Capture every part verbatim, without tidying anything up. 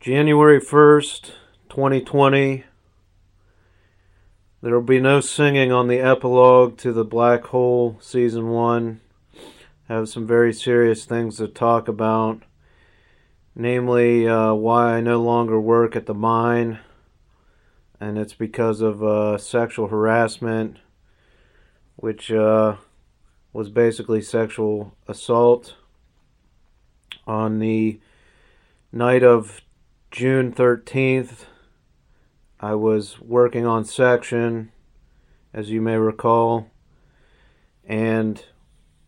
January first, twenty twenty. There will be no singing on the epilogue to The Black Hole, Season one. I have some very serious things to talk about. Namely, uh, why I no longer work at the mine. And it's because of uh, sexual harassment, which uh, was basically sexual assault on the night of June thirteenth, I was working on section, as you may recall, and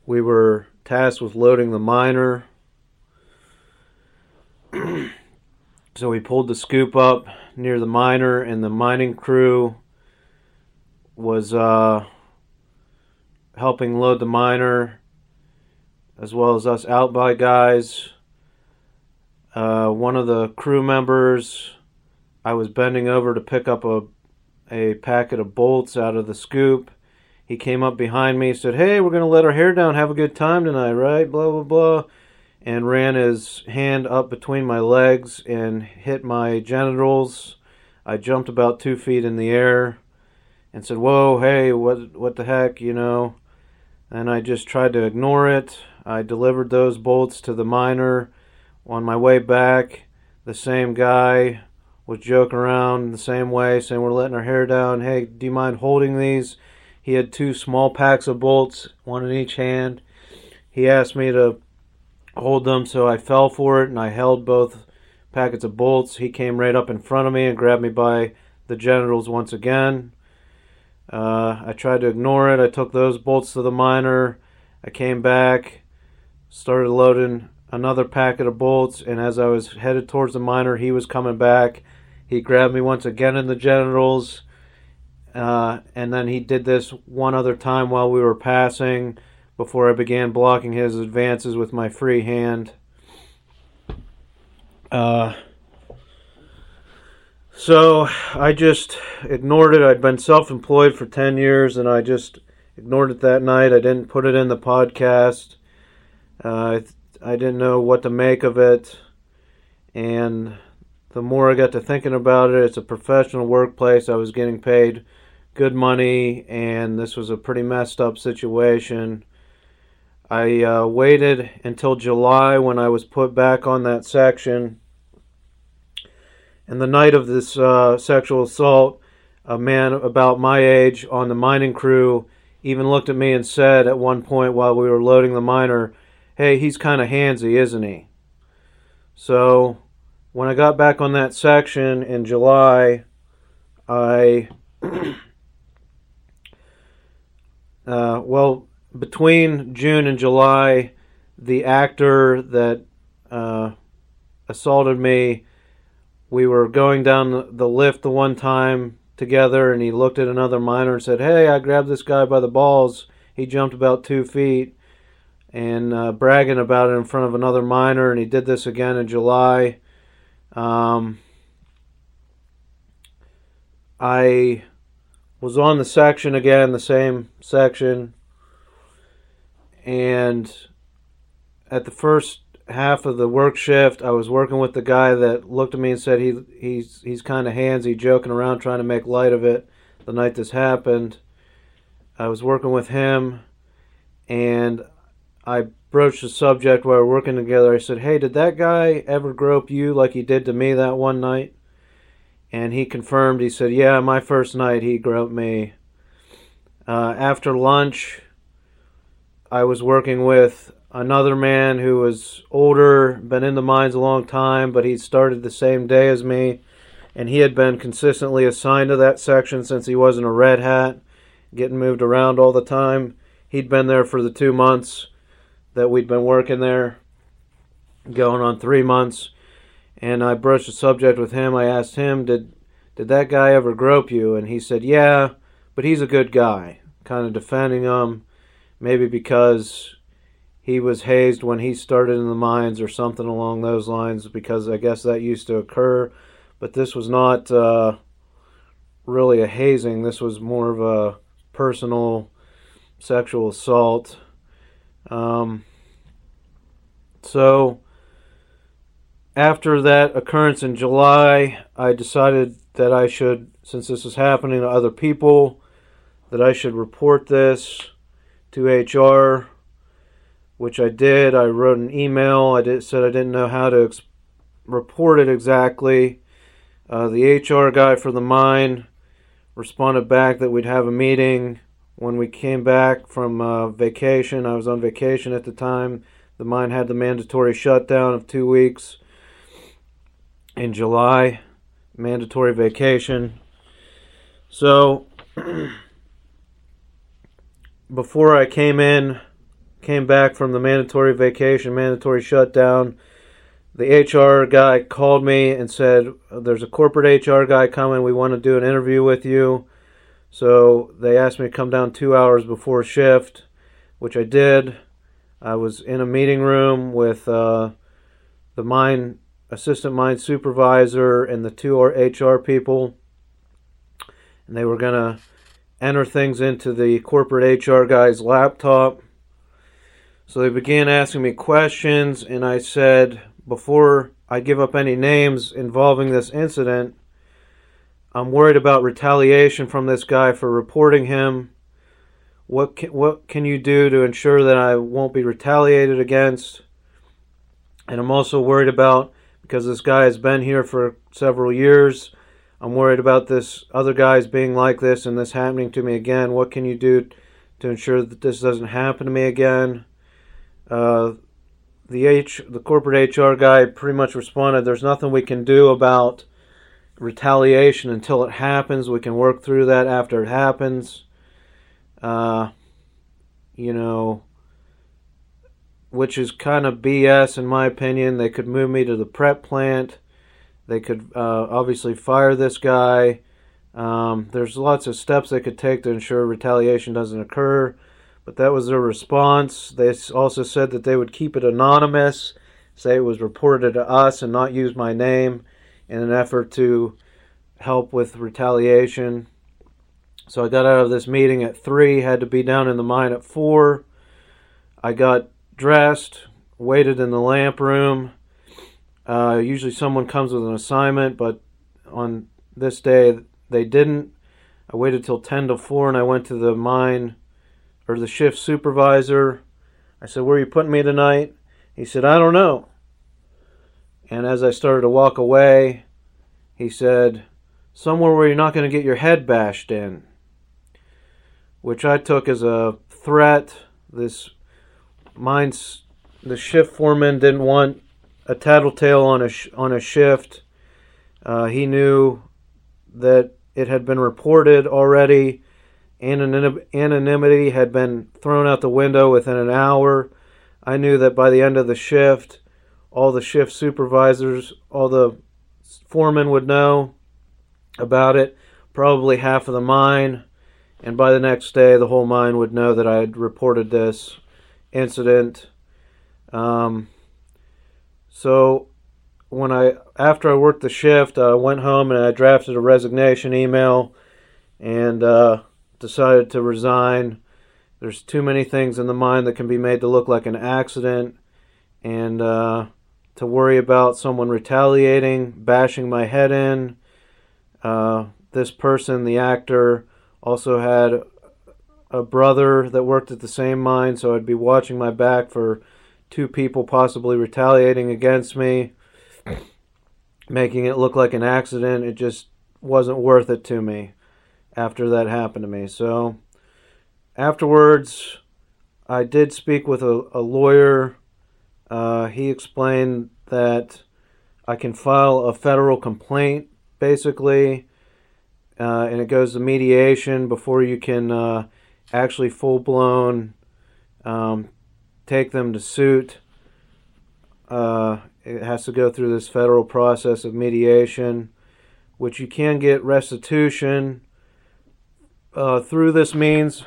we were tasked with loading the miner. So we pulled the scoop up near the miner, and the mining crew was uh, helping load the miner, as well as us out by guys. Uh, one of the crew members, I was bending over to pick up a a packet of bolts out of the scoop. He came up behind me, said, "Hey, we're going to let our hair down, have a good time tonight, right? Blah, blah, blah." And ran his hand up between my legs and hit my genitals. I jumped about two feet in the air and said, "Whoa, hey, what, what the heck, you know?" And I just tried to ignore it. I delivered those bolts to the miner. On my way back, the same guy was joking around the same way, saying, "We're letting our hair down. Hey, do you mind holding these?" He had two small packs of bolts, one in each hand. He asked me to hold them, so I fell for it, and I held both packets of bolts. He came right up in front of me and grabbed me by the genitals once again. Uh, I tried to ignore it. I took those bolts to the miner. I came back, started loading another packet of bolts, and as I was headed towards the miner, he was coming back. He grabbed me once again in the genitals, uh, and then he did this one other time while we were passing before I began blocking his advances with my free hand. Uh, so I just ignored it. I'd been self-employed for ten years, and I just ignored it that night. I didn't put it in the podcast. Uh, I I didn't know what to make of it, and the more I got to thinking about it, it's a professional workplace. I was getting paid good money, and this was a pretty messed up situation. I uh, waited until July when I was put back on that section, and the night of this uh, sexual assault, a man about my age on the mining crew even looked at me and said at one point while we were loading the miner, "Hey, he's kind of handsy, isn't he?" So when I got back on that section in July, I, uh, well, between June and July, the actor that uh, assaulted me, we were going down the lift the one time together, and he looked at another miner and said, "Hey, I grabbed this guy by the balls. He jumped about two feet. and uh, bragging about it in front of another miner, and he did this again in July. Um, I was on the section again, the same section, and at the first half of the work shift, I was working with the guy that looked at me and said he he's, he's kind of handsy, joking around, trying to make light of it the night this happened. I was working with him, and I broached the subject while we were working together. I said, "Hey, did that guy ever grope you like he did to me that one night?" And he confirmed. He said, "Yeah, my first night he groped me." Uh, after lunch, I was working with another man who was older, been in the mines a long time, but he started the same day as me, and he had been consistently assigned to that section since he wasn't a red hat, getting moved around all the time. He'd been there for the two months that we'd been working there, going on three months, and I broached the subject with him. I asked him, did did that guy ever grope you?" And he said, "Yeah, but he's a good guy," kind of defending him, maybe because he was hazed when he started in the mines or something along those lines, because I guess that used to occur, but this was not uh, really a hazing. This was more of a personal sexual assault. Um, so after that occurrence in July, I decided that I should, since this is happening to other people, that I should report this to H R, which I did. I wrote an email. I did, said I didn't know how to ex- report it exactly. Uh, the H R guy for the mine responded back that we'd have a meeting when we came back from uh, vacation. I was on vacation at the time. The mine had the mandatory shutdown of two weeks in July, mandatory vacation. So before I came in, came back from the mandatory vacation, mandatory shutdown, the H R guy called me and said, there's a corporate H R guy coming. We want to do an interview with you. So they asked me to come down two hours before shift, which I did. I was in a meeting room with uh, the mine assistant mine supervisor and the two H R people, and they were going to enter things into the corporate H R guy's laptop. So they began asking me questions, and I said, before I give up any names involving this incident, I'm worried about retaliation from this guy for reporting him. What can, what can you do to ensure that I won't be retaliated against? And I'm also worried about, because this guy has been here for several years, I'm worried about this other guys being like this and this happening to me again. What can you do to ensure that this doesn't happen to me again? Uh, the H, the corporate H R guy pretty much responded, there's nothing we can do about retaliation until it happens. We can work through that after it happens. Uh, you know, which is kind of B S in my opinion. They could move me to the prep plant. They could uh, obviously fire this guy. Um, there's lots of steps they could take to ensure retaliation doesn't occur. But that was their response. They also said that they would keep it anonymous, say it was reported to us and not use my name in an effort to help with retaliation. So I got out of this meeting at three, had to be down in the mine at four. I got dressed, waited in the lamp room. Uh, usually someone comes with an assignment, but on this day they didn't. I waited till ten to four and I went to the mine, or the shift supervisor. I said, where are you putting me tonight? He said, I don't know. And as I started to walk away, he said, somewhere where you're not going to get your head bashed in, which I took as a threat. This mine's, the shift foreman didn't want a tattletale on a, sh- on a shift. Uh, he knew that it had been reported already. Anonym- anonymity had been thrown out the window within an hour. I knew that by the end of the shift, all the shift supervisors, all the foremen would know about it, probably half of the mine, and by the next day the whole mine would know that I had reported this incident. Um, so when I, after I worked the shift, I went home and I drafted a resignation email and uh, decided to resign. There's too many things in the mine that can be made to look like an accident, and uh, to worry about someone retaliating, bashing my head in. Uh, this person, the actor, also had a brother that worked at the same mine, so I'd be watching my back for two people possibly retaliating against me, making it look like an accident. It just wasn't worth it to me after that happened to me. So afterwards, I did speak with a, a lawyer. Uh, he explained that I can file a federal complaint basically, uh, and it goes to mediation before you can uh, actually full-blown um, take them to suit. Uh, it has to go through this federal process of mediation, which you can get restitution uh, through this means,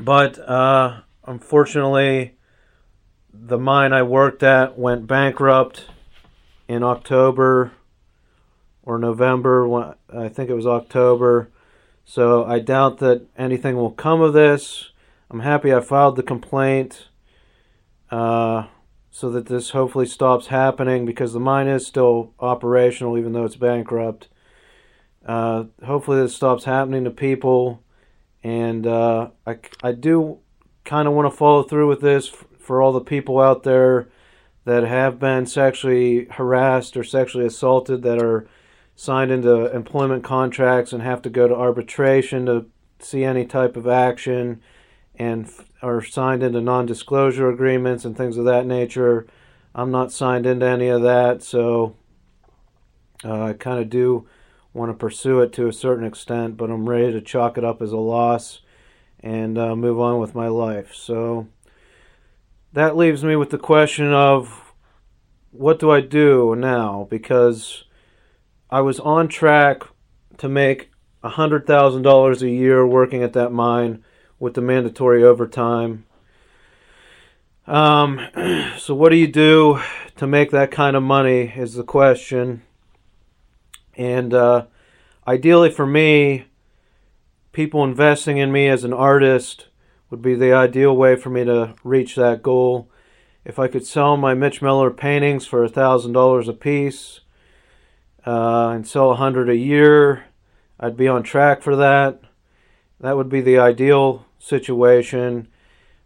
but uh, unfortunately the mine I worked at went bankrupt in October or November, I think it was October. So I doubt that anything will come of this. I'm happy I filed the complaint. Uh, so that this hopefully stops happening, because the mine is still operational even though it's bankrupt. Uh, hopefully this stops happening to people, and uh, I, I do kind of want to follow through with this f- for all the people out there that have been sexually harassed or sexually assaulted, that are signed into employment contracts and have to go to arbitration to see any type of action, and f- are signed into non-disclosure agreements and things of that nature. I'm not signed into any of that, so uh, I kind of do want to pursue it to a certain extent, but I'm ready to chalk it up as a loss and uh, move on with my life. So that leaves me with the question of, what do I do now? Because I was on track to make one hundred thousand dollars a year working at that mine with the mandatory overtime. Um, so what do you do to make that kind of money is the question. And uh, ideally for me, people investing in me as an artist would be the ideal way for me to reach that goal. If I could sell my Mitch Miller paintings for one thousand dollars a piece uh, and sell one hundred a year, I'd be on track for that. That would be the ideal situation.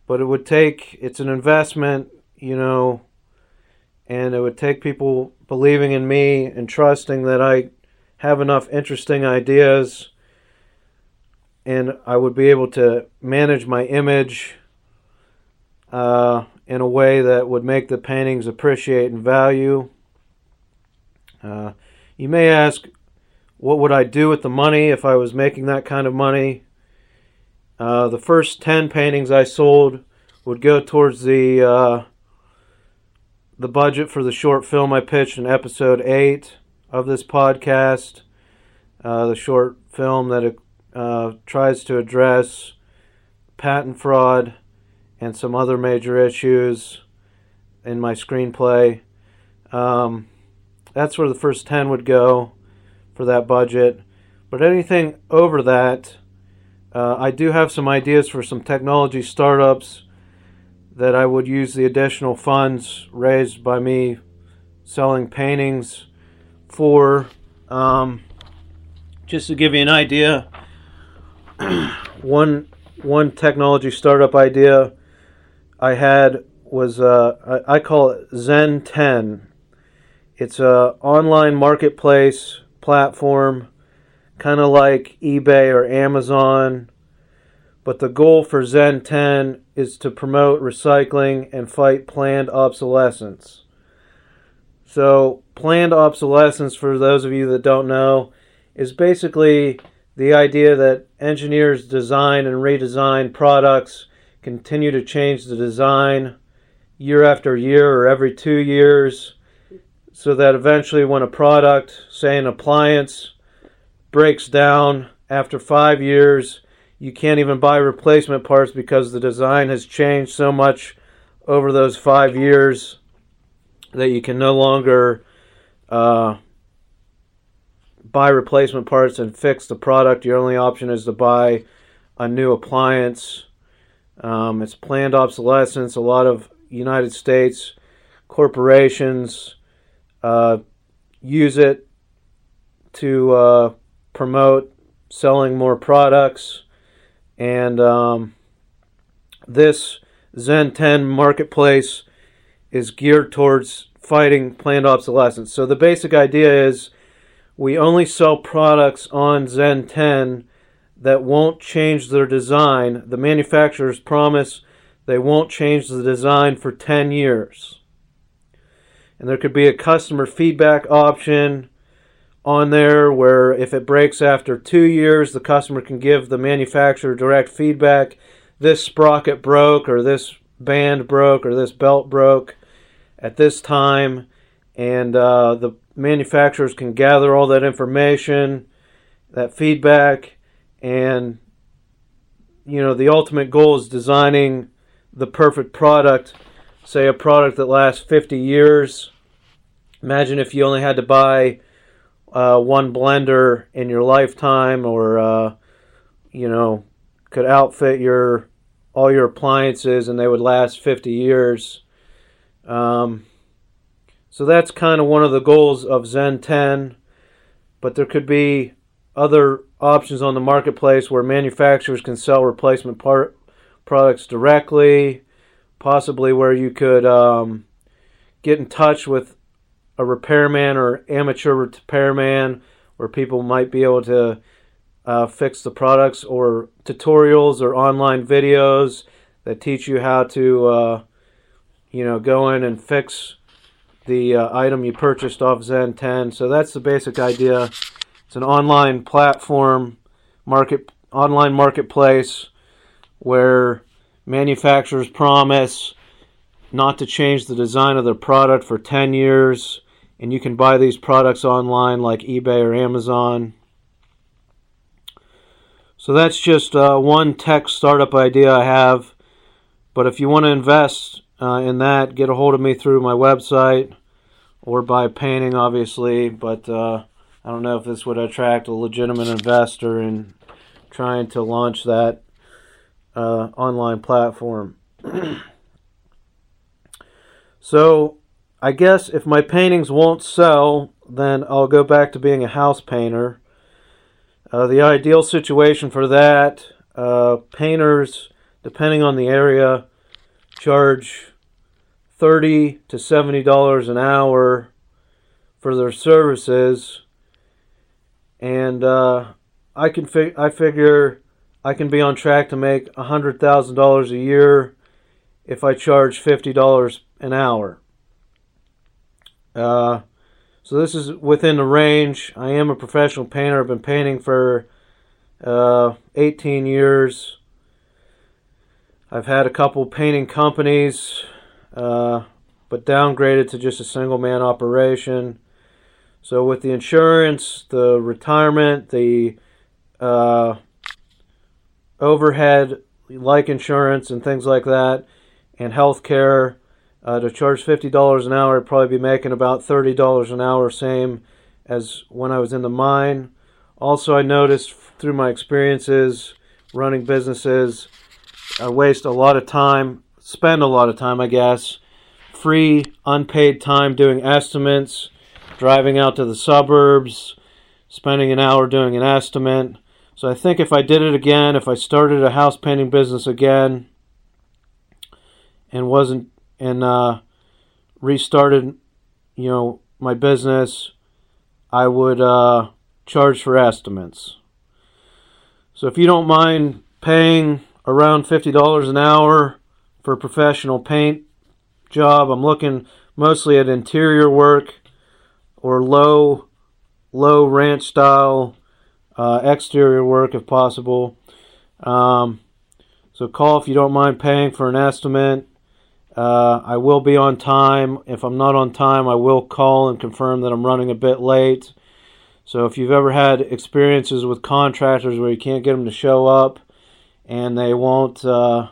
But it would take, it's an investment, you know, and it would take people believing in me and trusting that I have enough interesting ideas and I would be able to manage my image uh, in a way that would make the paintings appreciate in value. Uh, you may ask, what would I do with the money if I was making that kind of money? Uh, the first ten paintings I sold would go towards the uh, the budget for the short film I pitched in episode eight of this podcast, uh, the short film that it, uh, tries to address patent fraud and some other major issues in my screenplay. Um, that's where the first ten would go for that budget. But anything over that, uh, I do have some ideas for some technology startups that I would use the additional funds raised by me selling paintings for. Um, just to give you an idea, one one technology startup idea I had was, uh, I, I call it Zen ten. It's a online marketplace platform, kind of like eBay or Amazon. But the goal for Zen ten is to promote recycling and fight planned obsolescence. So planned obsolescence, for those of you that don't know, is basically the idea that engineers design and redesign products, continue to change the design year after year or every two years, so that eventually when a product, say an appliance, breaks down after five years, you can't even buy replacement parts because the design has changed so much over those five years that you can no longer uh, buy replacement parts and fix the product. Your only option is to buy a new appliance. Um, it's planned obsolescence. A lot of United States corporations uh, use it to uh, promote selling more products. And um, this Zen ten marketplace is geared towards fighting planned obsolescence. So the basic idea is we only sell products on Zen ten that won't change their design. The manufacturers promise they won't change the design for ten years. And there could be a customer feedback option on there where if it breaks after two years, the customer can give the manufacturer direct feedback. This sprocket broke, or this band broke, or this belt broke at this time. And uh, the manufacturers can gather all that information, that feedback. And, you know, the ultimate goal is designing the perfect product. Say a product that lasts fifty years. Imagine if you only had to buy Uh, one blender in your lifetime, or uh, you know, could outfit your all your appliances and they would last fifty years. Um, so that's kind of one of the goals of Zen ten. But there could be other options on the marketplace where manufacturers can sell replacement part products directly, possibly where you could um, get in touch with a repairman or amateur repairman, where people might be able to uh, fix the products, or tutorials or online videos that teach you how to uh, you know, go in and fix the uh, item you purchased off Zen ten. So that's the basic idea. It's an online platform, market, online marketplace, where manufacturers promise not to change the design of their product for ten years, and you can buy these products online like eBay or Amazon. So that's just uh, one tech startup idea I have. But if you want to invest uh, in that, get a hold of me through my website or by painting, obviously. But uh, I don't know if this would attract a legitimate investor in trying to launch that uh, online platform. So I guess if my paintings won't sell, then I'll go back to being a house painter. Uh, the ideal situation for that, uh, painters, depending on the area, charge thirty to seventy dollars an hour for their services. And uh, I can fig- I figure I can be on track to make one hundred thousand dollars a year if I charge fifty dollars an hour. Uh, so this is within the range. I am a professional painter. I've been painting for uh, eighteen years. I've had a couple painting companies, uh, but downgraded to just a single-man operation. So with the insurance, the retirement, the uh, overhead, like insurance and things like that, and health care, Uh, to charge fifty dollars an hour, I'd probably be making about thirty dollars an hour, same as when I was in the mine. Also, I noticed through my experiences running businesses, I waste a lot of time, spend a lot of time, I guess, free, unpaid time doing estimates, driving out to the suburbs, spending an hour doing an estimate. So I think if I did it again, if I started a house painting business again and wasn't and uh, restarted, you know, my business, I would uh, charge for estimates. So if you don't mind paying around fifty dollars an hour for a professional paint job, I'm looking mostly at interior work or low, low ranch style uh, exterior work if possible. Um, so call if you don't mind paying for an estimate. Uh, I will be on time. If I'm not on time, I will call and confirm that I'm running a bit late. So if you've ever had experiences with contractors where you can't get them to show up and they won't uh,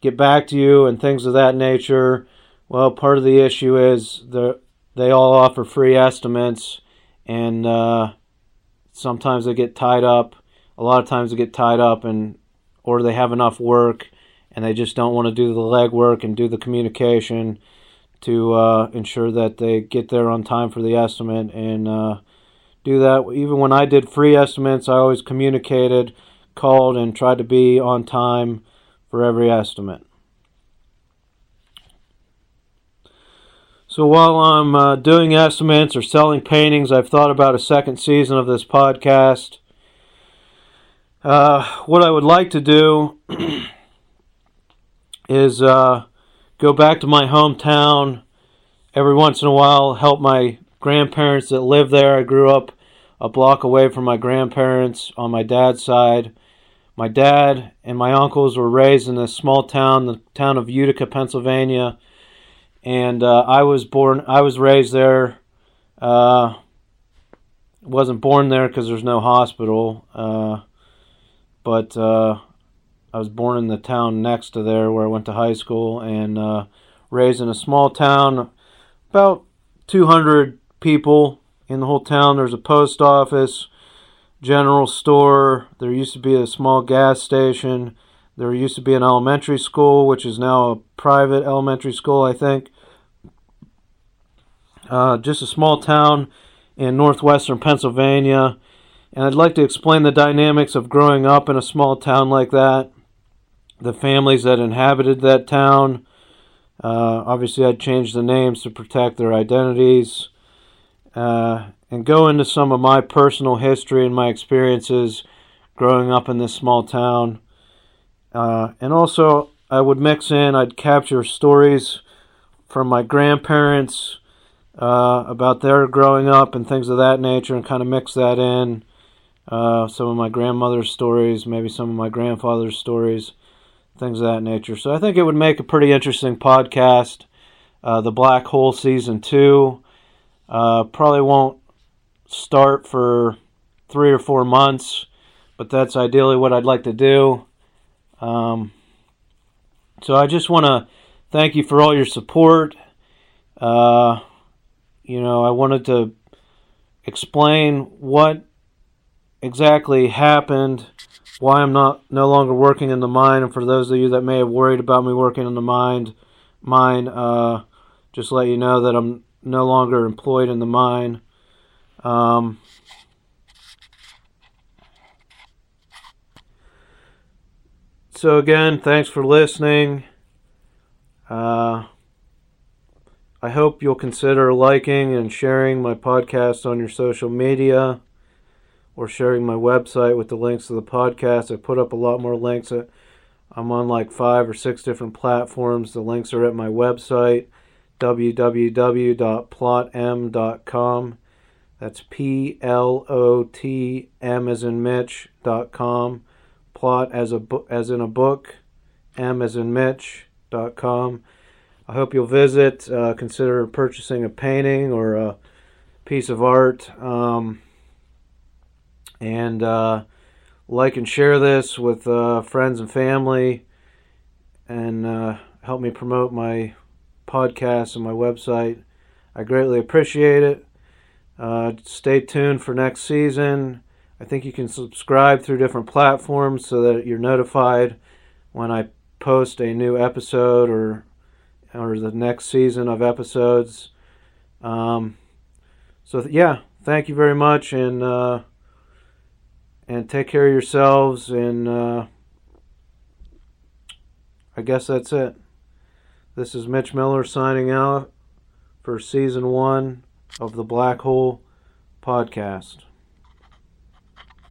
get back to you and things of that nature, well, part of the issue is the, they all offer free estimates, and uh, sometimes they get tied up. A lot of times they get tied up and or they have enough work, and they just don't want to do the legwork and do the communication to uh, ensure that they get there on time for the estimate and uh, do that. Even when I did free estimates, I always communicated, called, and tried to be on time for every estimate. So while I'm uh, doing estimates or selling paintings, I've thought about a second season of this podcast. Uh, what I would like to do is uh, go back to my hometown every once in a while, help my grandparents that live there. I grew up a block away from my grandparents on my dad's side. My dad and my uncles were raised in a small town, the town of Utica, Pennsylvania, and uh, I was born, I was raised there. Uh, wasn't born there because there's no hospital, uh, but uh, I was born in the town next to there where I went to high school, and uh, raised in a small town, about two hundred people in the whole town. There's a post office, general store. There used to be a small gas station. There used to be an elementary school, which is now a private elementary school, I think. uh, just a small town in northwestern Pennsylvania, and I'd like to explain the dynamics of growing up in a small town like that, the families that inhabited that town. Uh, obviously, I changed the names to protect their identities, uh, and go into some of my personal history and my experiences growing up in this small town. Uh, and also, I would mix in, I'd capture stories from my grandparents uh, about their growing up and things of that nature, and kind of mix that in. Uh, some of my grandmother's stories, maybe some of my grandfather's stories, things of that nature. So I think it would make a pretty interesting podcast, uh, The Black Hole Season two. Uh, probably won't start for three or four months, but that's ideally what I'd like to do. Um, so I just want to thank you for all your support. Uh, you know, I wanted to explain what exactly happened, why I'm not no longer working in the mine, and for those of you that may have worried about me working in the mine, mine, uh, just let you know that I'm no longer employed in the mine. Um, so again, thanks for listening. Uh, I hope you'll consider liking and sharing my podcast on your social media, or sharing my website with the links to the podcast. I put up a lot more links. I'm on like five or six different platforms. The links are at my website, w w w dot plot m dot com. That's P L O T M as in Mitch, dot com. Plot as, a bu- as in a book, M as in Mitch, dot com. I hope you'll visit. Uh, consider purchasing a painting or a piece of art. Um... And uh, like and share this with uh, friends and family, and uh, help me promote my podcast and my website. I greatly appreciate it. Uh, stay tuned for next season. I think you can subscribe through different platforms so that you're notified when I post a new episode or or the next season of episodes. Um, so, th- yeah, thank you very much, and... Uh, And take care of yourselves, and uh, I guess that's it. This is Mitch Miller signing out for Season one of The Black Hole Podcast.